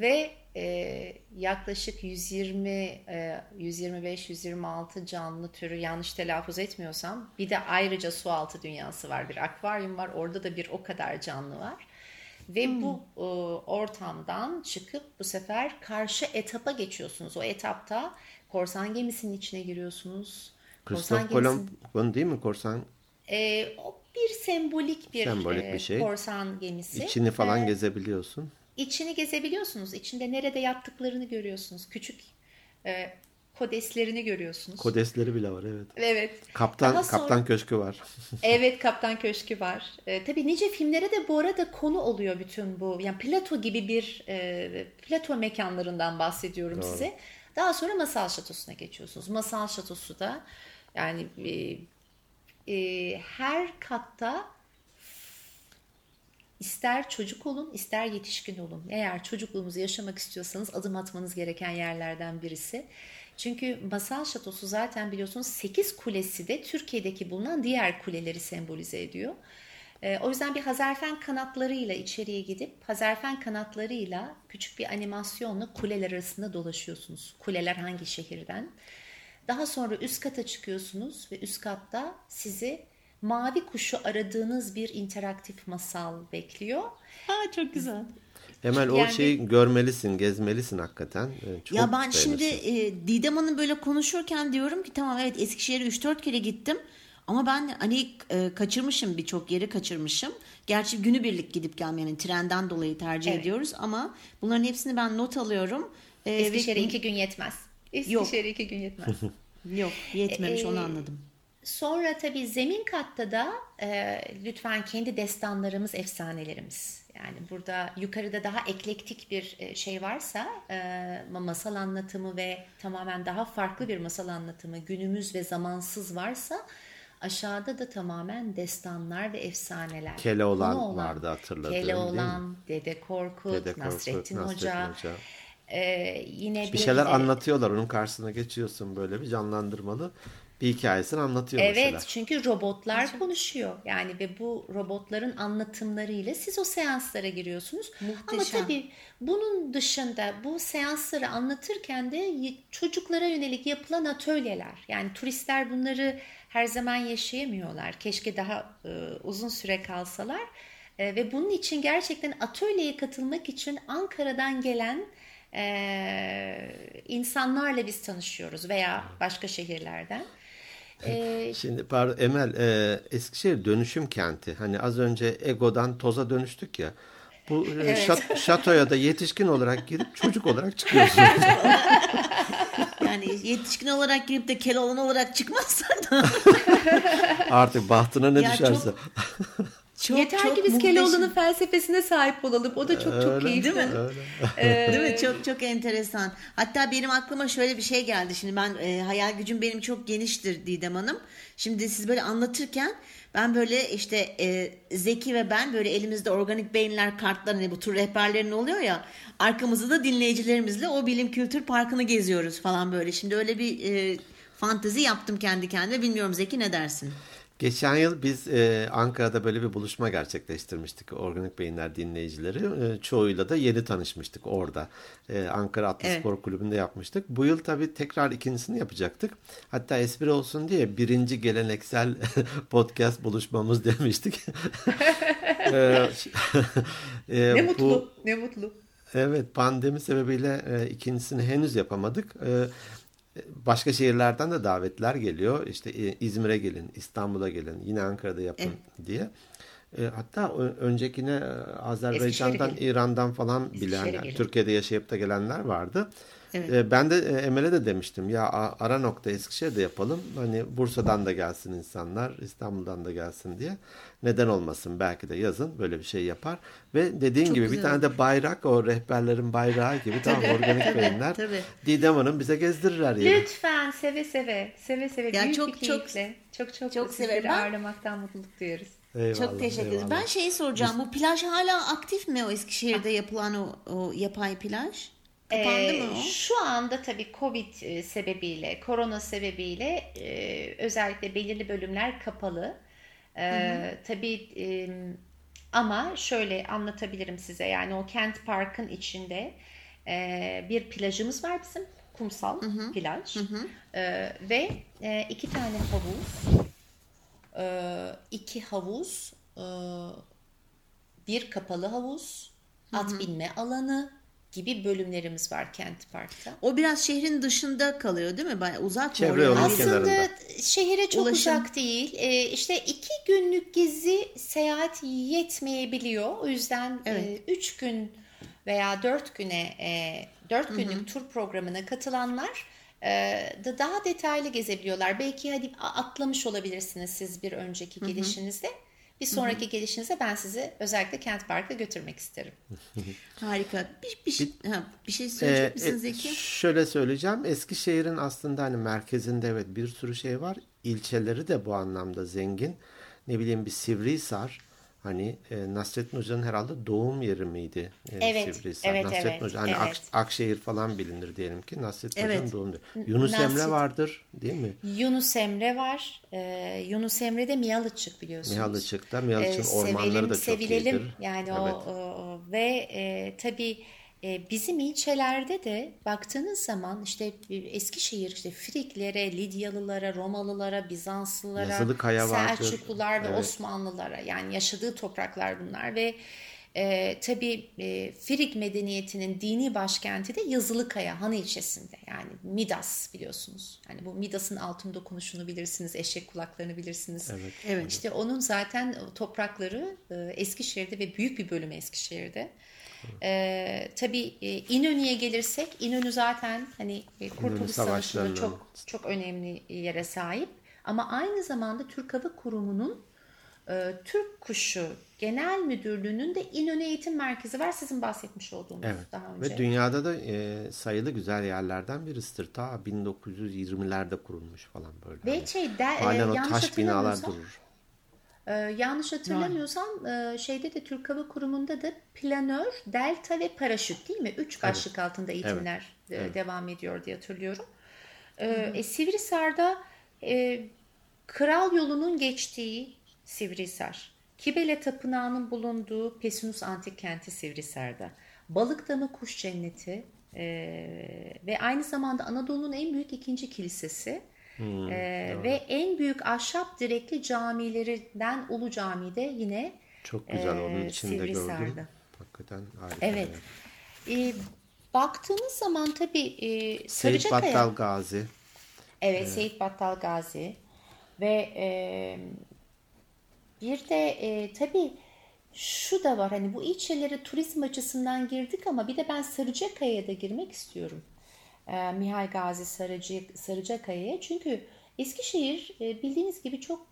Ve yaklaşık 125-126 canlı türü, yanlış telaffuz etmiyorsam, bir de ayrıca sualtı dünyası var, bir akvaryum var, orada da bir o kadar canlı var ve bu ortamdan çıkıp bu sefer karşı etapa geçiyorsunuz. O etapta korsan gemisinin içine giriyorsunuz. Christophe Colomb'un değil mi korsan? O bir sembolik bir şey. Korsan gemisi. İçini falan gezebiliyorsun. İçini gezebiliyorsunuz. İçinde nerede yattıklarını görüyorsunuz. Küçük kodeslerini görüyorsunuz. Kodesleri bile var, evet. Evet. Kaptan Köşkü var. Evet, Kaptan Köşkü var. Tabii nice filmlere de bu arada konu oluyor bütün bu. Yani Plato gibi bir Plato mekanlarından bahsediyorum size. Daha sonra Masal Şatosu'na geçiyorsunuz. Masal Şatosu da yani her katta ister çocuk olun, ister yetişkin olun. Eğer çocukluğumuzu yaşamak istiyorsanız adım atmanız gereken yerlerden birisi. Çünkü Masal Şatosu zaten biliyorsunuz 8 kulesi de Türkiye'deki bulunan diğer kuleleri sembolize ediyor. O yüzden bir Hazarfen kanatlarıyla içeriye gidip Hazarfen kanatlarıyla küçük bir animasyonla kuleler arasında dolaşıyorsunuz. Kuleler hangi şehirden? Daha sonra üst kata çıkıyorsunuz ve üst katta sizi mavi kuşu aradığınız bir interaktif masal bekliyor. Çok güzel. Emel, o şeyi görmelisin, gezmelisin hakikaten. Çok ya ben şimdi Didem Hanım böyle konuşurken diyorum ki tamam, evet, Eskişehir'e 3-4 kere gittim. Ama ben hani kaçırmışım, birçok yeri kaçırmışım. Gerçi günübirlik gidip gelmeyi, yani trenden dolayı tercih ediyoruz. Ama bunların hepsini ben not alıyorum. Eskişehir'e 2 gün yetmez. Eskişehir'e 2 gün yetmez. Yok, yetmemiş, onu anladım. Sonra tabii zemin katta da lütfen kendi destanlarımız, efsanelerimiz. Yani burada yukarıda daha eklektik bir şey varsa masal anlatımı ve tamamen daha farklı bir masal anlatımı, günümüz ve zamansız varsa, aşağıda da tamamen destanlar ve efsaneler. Keloğlan vardı, hatırladığım değil mi? Keloğlan, Dede Korkut, Nasrettin Hoca. Yine bir şeyler anlatıyorlar, onun karşısına geçiyorsun, böyle bir canlandırmalı bir hikayesini anlatıyor mesela. Evet, çünkü robotlar konuşuyor yani ve bu robotların anlatımlarıyla siz o seanslara giriyorsunuz. Muhteşem. Ama tabii bunun dışında bu seansları anlatırken de çocuklara yönelik yapılan atölyeler, yani turistler bunları her zaman yaşayamıyorlar, keşke daha uzun süre kalsalar ve bunun için gerçekten atölyeye katılmak için Ankara'dan gelen insanlarla biz tanışıyoruz veya başka şehirlerden. Şimdi pardon Emel, Eskişehir dönüşüm kenti. Hani az önce egodan toza dönüştük ya. Bu evet. Şatoya da yetişkin olarak girip çocuk olarak çıkıyorsun. Yani yetişkin olarak girip de Keloğlan olarak çıkmazsan da. Artık bahtına ne ya düşerse. Çok, yeter çok ki biz Keloğlan'ın felsefesine sahip olalım. O da çok öyle, çok keyifli. Değil mi? Değil mi? Çok çok enteresan. Hatta benim aklıma şöyle bir şey geldi. Şimdi ben hayal gücüm benim çok geniştir Didem Hanım. Şimdi siz böyle anlatırken ben böyle işte Zeki ve ben böyle elimizde organik beyinler kartları, hani bu tur rehberlerinin oluyor ya, arkamızda da dinleyicilerimizle o bilim kültür parkını geziyoruz falan böyle. Şimdi öyle bir fantezi yaptım kendi kendime. Bilmiyorum Zeki ne dersin? Geçen yıl biz Ankara'da böyle bir buluşma gerçekleştirmiştik. Organik Beyinler dinleyicileri. Çoğuyla da yeni tanışmıştık orada. Ankara Atlı evet. Spor Kulübü'nde yapmıştık. Bu yıl tabii tekrar ikincisini yapacaktık. Hatta espri olsun diye birinci geleneksel podcast buluşmamız demiştik. Ne mutlu, ne mutlu. Evet, pandemi sebebiyle ikincisini henüz yapamadık. Başka şehirlerden de davetler geliyor. İşte İzmir'e gelin, İstanbul'a gelin, yine Ankara'da yapın diye. Hatta öncekine Azerbaycan'dan, İran'dan falan bilenler, Türkiye'de yaşayıp da gelenler vardı. Evet. Ben de Emel'e de demiştim ya, ara nokta Eskişehir'de yapalım. Hani Bursa'dan da gelsin insanlar, İstanbul'dan da gelsin diye. Neden olmasın, belki de yazın böyle bir şey yapar. Ve dediğin çok gibi güzel. Bir tane de bayrak, o rehberlerin bayrağı gibi tam organik beyinler. Didem Hanım bize gezdirirler yani. Lütfen, seve seve, seve seve. Ya büyük çok, bir keyifle. Çok sizleri ağırlamaktan mutluluk duyuyoruz. Eyvallah, çok teşekkür ederim. Ben şeyi soracağım, bu plaj hala aktif mi o Eskişehir'de yapılan o yapay plaj? Şu anda tabii Covid sebebiyle, korona sebebiyle özellikle belirli bölümler kapalı. Tabii ama şöyle anlatabilirim size, yani o Kent Park'ın içinde bir plajımız var bizim, kumsal plaj ve iki tane havuz, iki havuz, bir kapalı havuz, at binme alanı gibi bölümlerimiz var Kent Park'ta. O biraz şehrin dışında kalıyor değil mi? Bayağı uzak mı oluyor? Aslında şehre çok uzak değil. İşte 2 günlük gezi, seyahat yetmeyebiliyor. O yüzden 3 gün veya 4 güne 4 günlük tur programına katılanlar da daha detaylı gezebiliyorlar. Belki hadi atlamış olabilirsiniz siz bir önceki gelişinizde. Bir sonraki gelişinize ben sizi özellikle Kent Park'a götürmek isterim. Harika. Bir şey söyleyecek misiniz Zeki? Şöyle söyleyeceğim. Eskişehir'in aslında hani merkezinde evet bir sürü şey var. İlçeleri de bu anlamda zengin. Ne bileyim bir Sivrihisar. Hani Nasrettin Hoca'nın herhalde doğum yeri miydi? Evet, Sivrihisar. Evet, Nasrettin Hoca. Hani evet. Akşehir falan bilinir diyelim ki. Nasrettin Hoca'nın doğum yeri. Yunus Emre vardır değil mi? Yunus Emre var. Yunus Emre'de Miyalıçık biliyorsunuz. Miyalıçık'ın ormanları da çok iyidir. Yani evet. Ve tabii bizim ilçelerde de baktığınız zaman işte Eskişehir, işte Friklere, Lidyalılara, Romalılara, Bizanslılara, Selçuklular ve Osmanlılara, yani yaşadığı topraklar bunlar ve tabii Frig medeniyetinin dini başkenti de Yazılıkaya, Han ilçesinde, yani Midas biliyorsunuz. Yani bu Midas'ın altın dokunuşunu bilirsiniz, eşek kulaklarını bilirsiniz. Evet, evet. İşte onun zaten toprakları Eskişehir'de ve büyük bir bölümü Eskişehir'de. Tabii İnönü'ye gelirsek, İnönü zaten hani Kurtuluş Savaşı'nda çok çok önemli yere sahip. Ama aynı zamanda Türk Hava Kurumu'nun Türk Kuşu Genel Müdürlüğü'nün de İnönü Eğitim Merkezi var, sizin bahsetmiş olduğunuz daha önce. Ve dünyada da sayılı güzel yerlerden birisidir. Ta 1920'lerde kurulmuş falan böyle. Ve hani, halen o taş binalar durur. Yanlış hatırlamıyorsam şeyde de Türk Hava Kurumu'nda da planör, delta ve paraşüt değil mi? 3 başlık altında eğitimler devam ediyor diye hatırlıyorum. Sivrihisar'da Kral Yolu'nun geçtiği Sivrihisar, Kibele Tapınağı'nın bulunduğu Pesinus Antik Kenti Sivrihisar'da, Balıkdamı Kuş Cenneti ve aynı zamanda Anadolu'nun en büyük 2. kilisesi. Ve en büyük ahşap direkli camilerinden Ulu Cami'de yine çok güzel, onun içinde gördüm. Hakikaten harika. Evet. Baktığınız zaman tabii Sarıcakaya. Seyit Battal Gazi. Evet, Seyit Battal Gazi. Ve bir de tabii şu da var, hani bu ilçelere turizm açısından girdik ama bir de ben Sarıcakaya'ya da girmek istiyorum. Mihal Gazi Sarıcakaya'ya, çünkü Eskişehir bildiğiniz gibi çok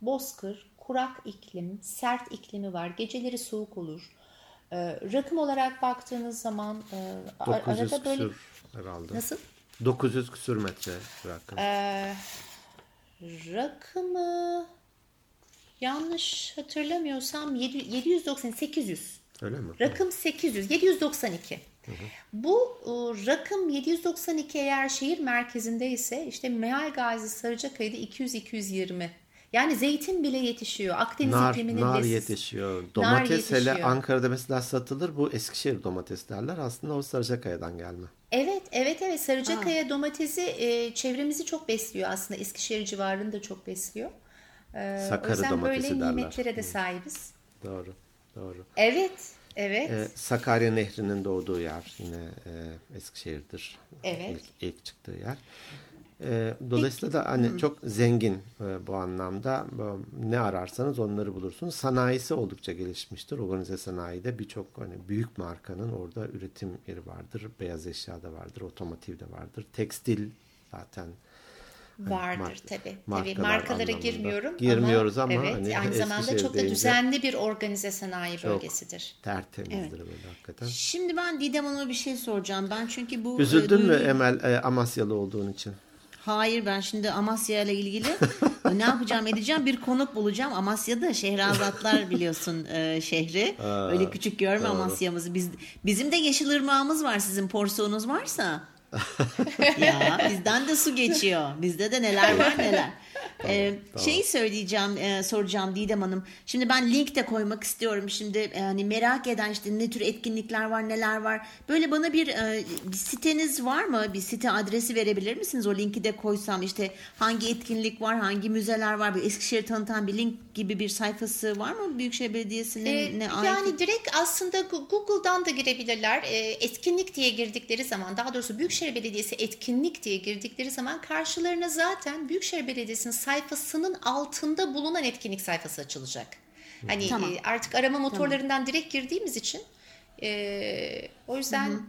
bozkır, kurak iklim, sert iklimi var. Geceleri soğuk olur. Rakım olarak baktığınız zaman 900 arada böyle herhalde. Nasıl? 900 küsür metre rakım. Rakımı yanlış hatırlamıyorsam 790-800. Öyle mi? Rakım 800, 792. Hı hı. Bu rakım 792 eğer şehir merkezinde ise işte Mihal Gazi Sarıcakaya'da 200-220. Yani zeytin bile yetişiyor. Akdeniz ikliminin nar yetişiyor. Domates yetişiyor. Hele Ankara'da mesela satılır. Bu Eskişehir domates derler. Aslında o Sarıcakaya'dan gelme. Evet. Sarıcakaya domatesi çevremizi çok besliyor aslında. Eskişehir civarını da çok besliyor. Sakarya domatesi derler. O yüzden böyle nimetlere de sahibiz. Doğru. Evet. Sakarya Nehri'nin doğduğu yer yine Eskişehir'dir. Evet. İlk çıktığı yer. Dolayısıyla da hani çok zengin bu anlamda, ne ararsanız onları bulursunuz. Sanayisi oldukça gelişmiştir. Organize sanayide birçok hani büyük markanın orada üretim yeri vardır. Beyaz eşya da vardır, otomotiv de vardır. Tekstil zaten vardır tabii. Markalara girmiyoruz ama evet, hani aynı zamanda çok da düzenli bir organize sanayi bölgesidir. Tertemizdir böyle hakikaten. Şimdi ben Didem Hanım'a bir şey soracağım. Ben çünkü bu üzüldün mü Emel Amasyalı olduğun için? Hayır, ben şimdi Amasya ile ilgili ne yapacağım edeceğim, bir konuk bulacağım. Amasya'da Şehrazatlar biliyorsun şehri. Öyle küçük görme Amasya'mızı. Bizim de Yeşilırmağımız var, sizin porsuğunuz varsa. Ya bizden de su geçiyor. Bizde de neler var neler. Tamam. Şeyi söyleyeceğim, soracağım Didem Hanım. Şimdi ben link de koymak istiyorum. Şimdi hani merak eden işte ne tür etkinlikler var, neler var. Böyle bana bir siteniz var mı? Bir site adresi verebilir misiniz? O linki de koysam işte hangi etkinlik var, hangi müzeler var. Bir Eskişehir tanıtan bir link gibi bir sayfası var mı Büyükşehir Belediyesi'nin? Yani direkt aslında Google'dan da girebilirler. Etkinlik diye girdikleri zaman, daha doğrusu Büyükşehir Belediyesi etkinlik diye girdikleri zaman karşılarına zaten Büyükşehir Belediyesi'nin sayfasının altında bulunan etkinlik sayfası açılacak. Hani artık arama motorlarından direkt girdiğimiz için o yüzden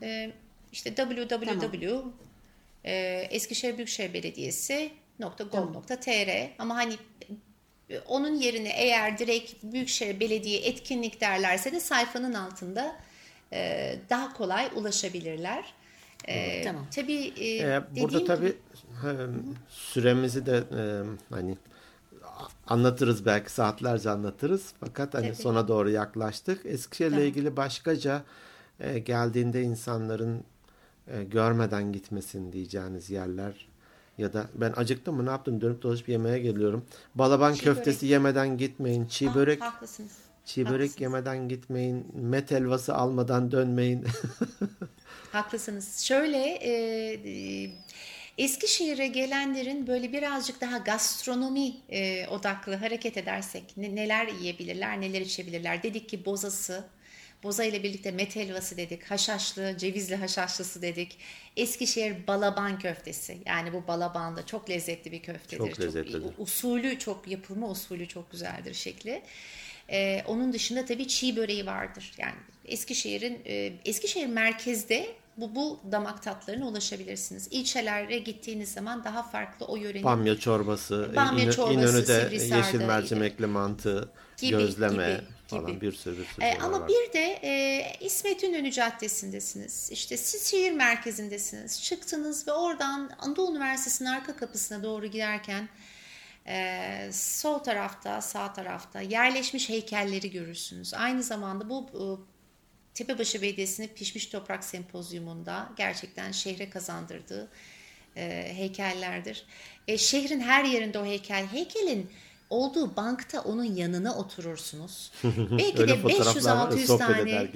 işte www.eskişehirbüyükşehirbelediyesi.gov.tr ama hani onun yerine eğer direkt Büyükşehir Belediye etkinlik derlerse de sayfanın altında daha kolay ulaşabilirler. Tabii, burada tabii süremizi de hani anlatırız, belki saatlerce anlatırız. Fakat hani sona doğru yaklaştık. Eskişehir'le ilgili başkaca geldiğinde insanların görmeden gitmesin diyeceğiniz yerler ya da ben acıktım mı ne yaptım dönüp dolaşıp yemeğe geliyorum. Balaban köftesi yemeden gitmeyin. Çiğ börek. Haklısınız. Yemeden gitmeyin. Met helvası almadan dönmeyin. Haklısınız. Şöyle Eskişehir'e gelenlerin böyle birazcık daha gastronomi odaklı hareket edersek neler yiyebilirler, neler içebilirler. Dedik ki boza ile birlikte met helvası dedik, haşhaşlı, cevizli haşhaşlısı dedik. Eskişehir balaban köftesi. Yani bu balaban da çok lezzetli bir köftedir. Çok lezzetlidir. Yapılma usulü çok güzeldir şekli. Onun dışında tabii çiğ böreği vardır. Yani Eskişehir merkezde bu damak tatlarına ulaşabilirsiniz. İlçelere gittiğiniz zaman daha farklı o yörenin. Bamya çorbası, İnönü'de yeşil mercimekli mantı, gözleme gibi. Falan bir sürü ama var. Bir de İsmet İnönü Caddesi'ndesiniz. İşte siz şehir merkezindesiniz. Çıktınız ve oradan Anadolu Üniversitesi'nin arka kapısına doğru giderken sol tarafta, sağ tarafta yerleşmiş heykelleri görürsünüz. Aynı zamanda bu Tepebaşı Belediyesi'nin Pişmiş Toprak Sempozyumunda gerçekten şehre kazandırdığı heykellerdir. Şehrin her yerinde o heykelin olduğu bankta onun yanına oturursunuz. Belki de 500-600 tane.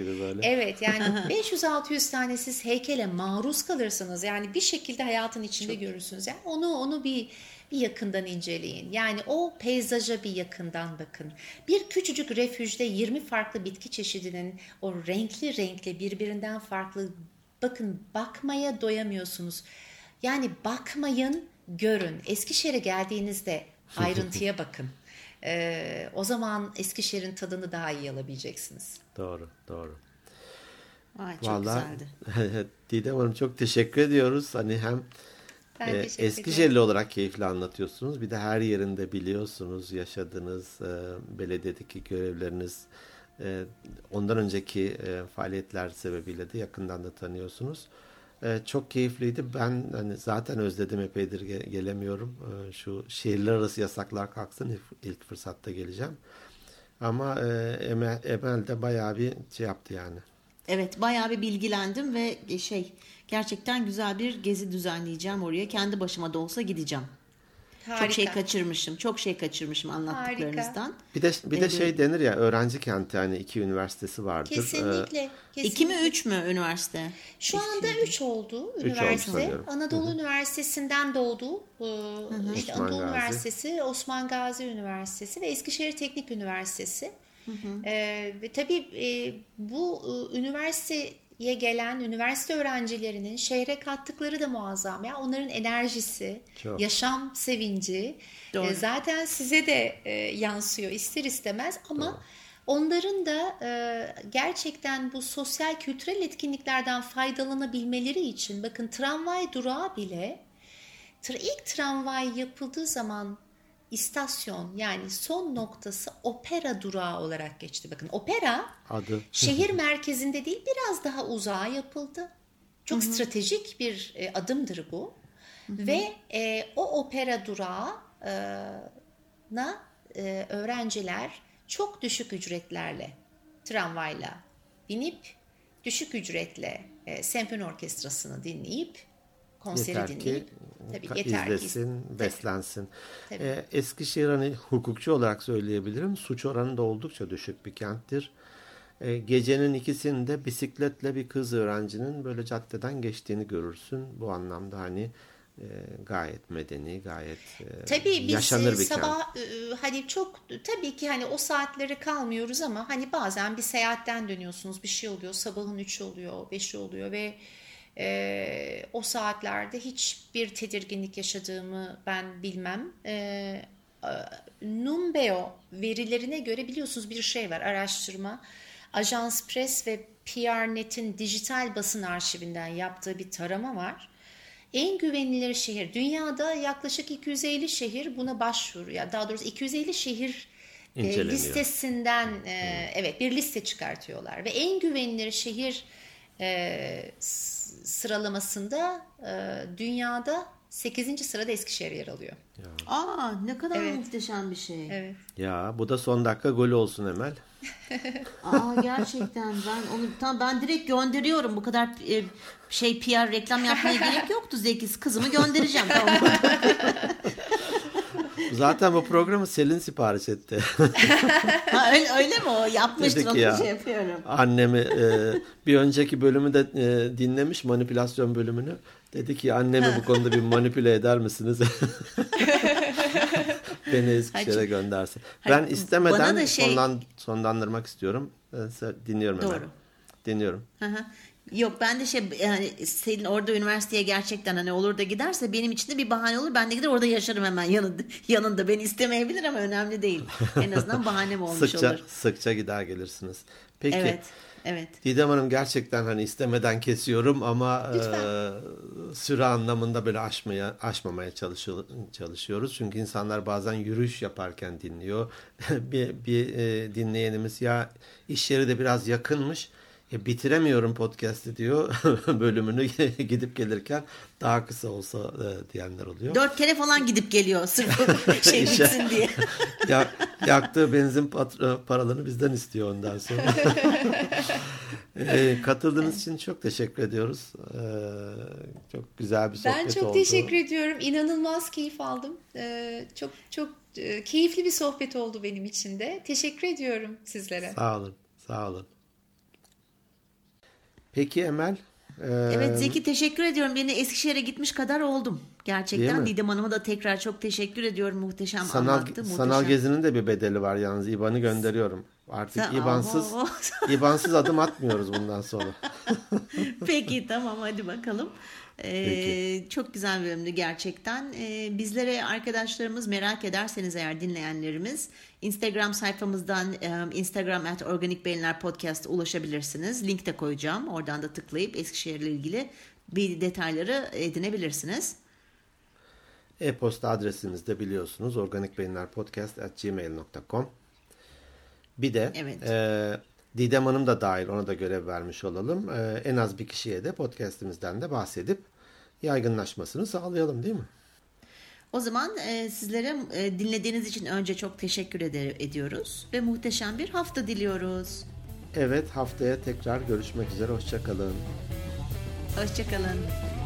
Evet, yani 500-600 tane siz heykele maruz kalırsınız. Yani bir şekilde hayatın içinde görürsünüz. Yani onu bir yakından inceleyin. Yani o peyzaja bir yakından bakın. Bir küçücük refüjde 20 farklı bitki çeşidinin o renkli birbirinden farklı, bakın bakmaya doyamıyorsunuz. Yani bakmayın görün. Eskişehir'e geldiğinizde ayrıntıya bakın. O zaman Eskişehir'in tadını daha iyi alabileceksiniz. Doğru, doğru. Vay, çok vallahi, güzeldi. Didem Hanım çok teşekkür ediyoruz. Hani hem Eskişehirli olarak keyifli anlatıyorsunuz. Bir de her yerinde biliyorsunuz, yaşadığınız, belediyedeki görevleriniz, ondan önceki faaliyetler sebebiyle de yakından da tanıyorsunuz. Çok keyifliydi. Ben hani zaten özledim, epeydir gelemiyorum. Şu şehirler arası yasaklar kalksın, ilk fırsatta geleceğim. Ama Emel de bayağı bir şey yaptı yani. Evet, bayağı bir bilgilendim ve gerçekten güzel bir gezi düzenleyeceğim oraya. Kendi başıma da olsa gideceğim. Harika. Çok şey kaçırmışım anlattıklarınızdan. Harika. Bir de şey denir ya, öğrenci kenti, hani iki üniversitesi vardır. Kesinlikle. İki mi üç mü üniversite? Şu anda üç oldu üniversite. Anadolu Üniversitesi'nden doğdu. Anadolu Üniversitesi, Osman Gazi Üniversitesi ve Eskişehir Teknik Üniversitesi. Ve tabii bu üniversiteye gelen üniversite öğrencilerinin şehre kattıkları da muazzam. Yani onların enerjisi, çok, yaşam sevinci zaten size de yansıyor ister istemez ama doğru, onların da gerçekten bu sosyal kültürel etkinliklerden faydalanabilmeleri için bakın tramvay durağı bile ilk tramvay yapıldığı zaman İstasyon yani son noktası opera durağı olarak geçti. Bakın opera adı şehir merkezinde değil, biraz daha uzağa yapıldı. Çok stratejik bir adımdır bu. Ve o opera durağına öğrenciler çok düşük ücretlerle tramvayla binip düşük ücretle senfoni orkestrasını dinleyip konseri dinleyip izlesin, beslensin. Tabii. Eskişehir hani hukukçu olarak söyleyebilirim, suç oranı da oldukça düşük bir kenttir. Gecenin ikisinde bisikletle bir kız öğrencinin böyle caddeden geçtiğini görürsün. Bu anlamda hani gayet medeni, gayet yaşanır bir sabah, kent. Hani çok tabii ki hani o saatlere kalmıyoruz ama hani bazen bir seyahatten dönüyorsunuz, bir şey oluyor, sabahın 3'ü oluyor, 5'i oluyor ve o saatlerde hiçbir tedirginlik yaşadığımı ben bilmem. Numbeo verilerine göre biliyorsunuz bir şey var, araştırma. Ajans Press ve PRNet'in dijital basın arşivinden yaptığı bir tarama var. En güvenilir şehir, dünyada yaklaşık 250 şehir buna başvuru. Ya daha doğrusu 250 şehir listesinden bir liste çıkartıyorlar. Ve en güvenilir şehir sıralamasında dünyada 8. sırada Eskişehir yer alıyor. Ya. Aa, ne kadar muhteşem bir şey. Evet. Ya bu da son dakika golü olsun Emel. Aa, gerçekten ben direkt gönderiyorum. Bu kadar PR reklam yapmaya gerek yoktu Zekiz. Kızımı göndereceğim. Zaten bu programı Selin sipariş etti. Öyle mi o? Yapmıştın onu ya, şey yapıyorum. Annemi bir önceki bölümü de dinlemiş, manipülasyon bölümünü. Dedi ki annemi bu konuda bir manipüle eder misiniz? Beni Eskişehir'e göndersin. Ben istemeden sonlandırmak istiyorum. Dinliyorum hemen. Doğru. Dinliyorum. Yok ben de yani Selin orada üniversiteye gerçekten hani olur da giderse benim için de bir bahane olur. Ben de gider orada yaşarım hemen yanında. Beni istemeyebilir ama önemli değil. En azından bahanem olmuş olur. Sıkça gider gelirsiniz. Peki. Evet. Didem Hanım gerçekten hani istemeden kesiyorum ama süre anlamında böyle aşmamaya çalışıyoruz. Çünkü insanlar bazen yürüyüş yaparken dinliyor. bir dinleyenimiz ya iş yeri de biraz yakınmış. Bitiremiyorum podcast'ı diyor bölümünü gidip gelirken daha kısa olsa diyenler oluyor. 4 kere falan gidip geliyor sırf bitsin diye. Yaktığı benzin paralarını bizden istiyor ondan sonra. Katıldığınız için çok teşekkür ediyoruz. Çok güzel bir sohbet oldu. Ben çok teşekkür ediyorum. İnanılmaz keyif aldım. Çok çok keyifli bir sohbet oldu benim için de. Teşekkür ediyorum sizlere. Sağ olun. Peki Emel. Evet Zeki, teşekkür ediyorum. Beni Eskişehir'e gitmiş kadar oldum. Gerçekten Didem Hanım'a da tekrar çok teşekkür ediyorum. Muhteşem anlattı. Sanal gezinin de bir bedeli var yalnız. İBAN'ı gönderiyorum. Artık İBAN'sız adım atmıyoruz bundan sonra. Peki tamam, hadi bakalım. Çok güzel bölümdü gerçekten. Bizlere arkadaşlarımız, merak ederseniz eğer dinleyenlerimiz, Instagram sayfamızdan Instagram@organikbeyinlerpodcast'a ulaşabilirsiniz. Link de koyacağım. Oradan da tıklayıp Eskişehir'le ilgili bir detayları edinebilirsiniz. E-posta adresimiz de biliyorsunuz organikbeyinlerpodcast@gmail.com. Bir de Didem Hanım da dahil, ona da görev vermiş olalım. En az bir kişiye de podcastimizden de bahsedip yaygınlaşmasını sağlayalım, değil mi? O zaman sizlere dinlediğiniz için önce çok teşekkür ediyoruz ve muhteşem bir hafta diliyoruz. Evet, haftaya tekrar görüşmek üzere. Hoşça kalın. Hoşça kalın.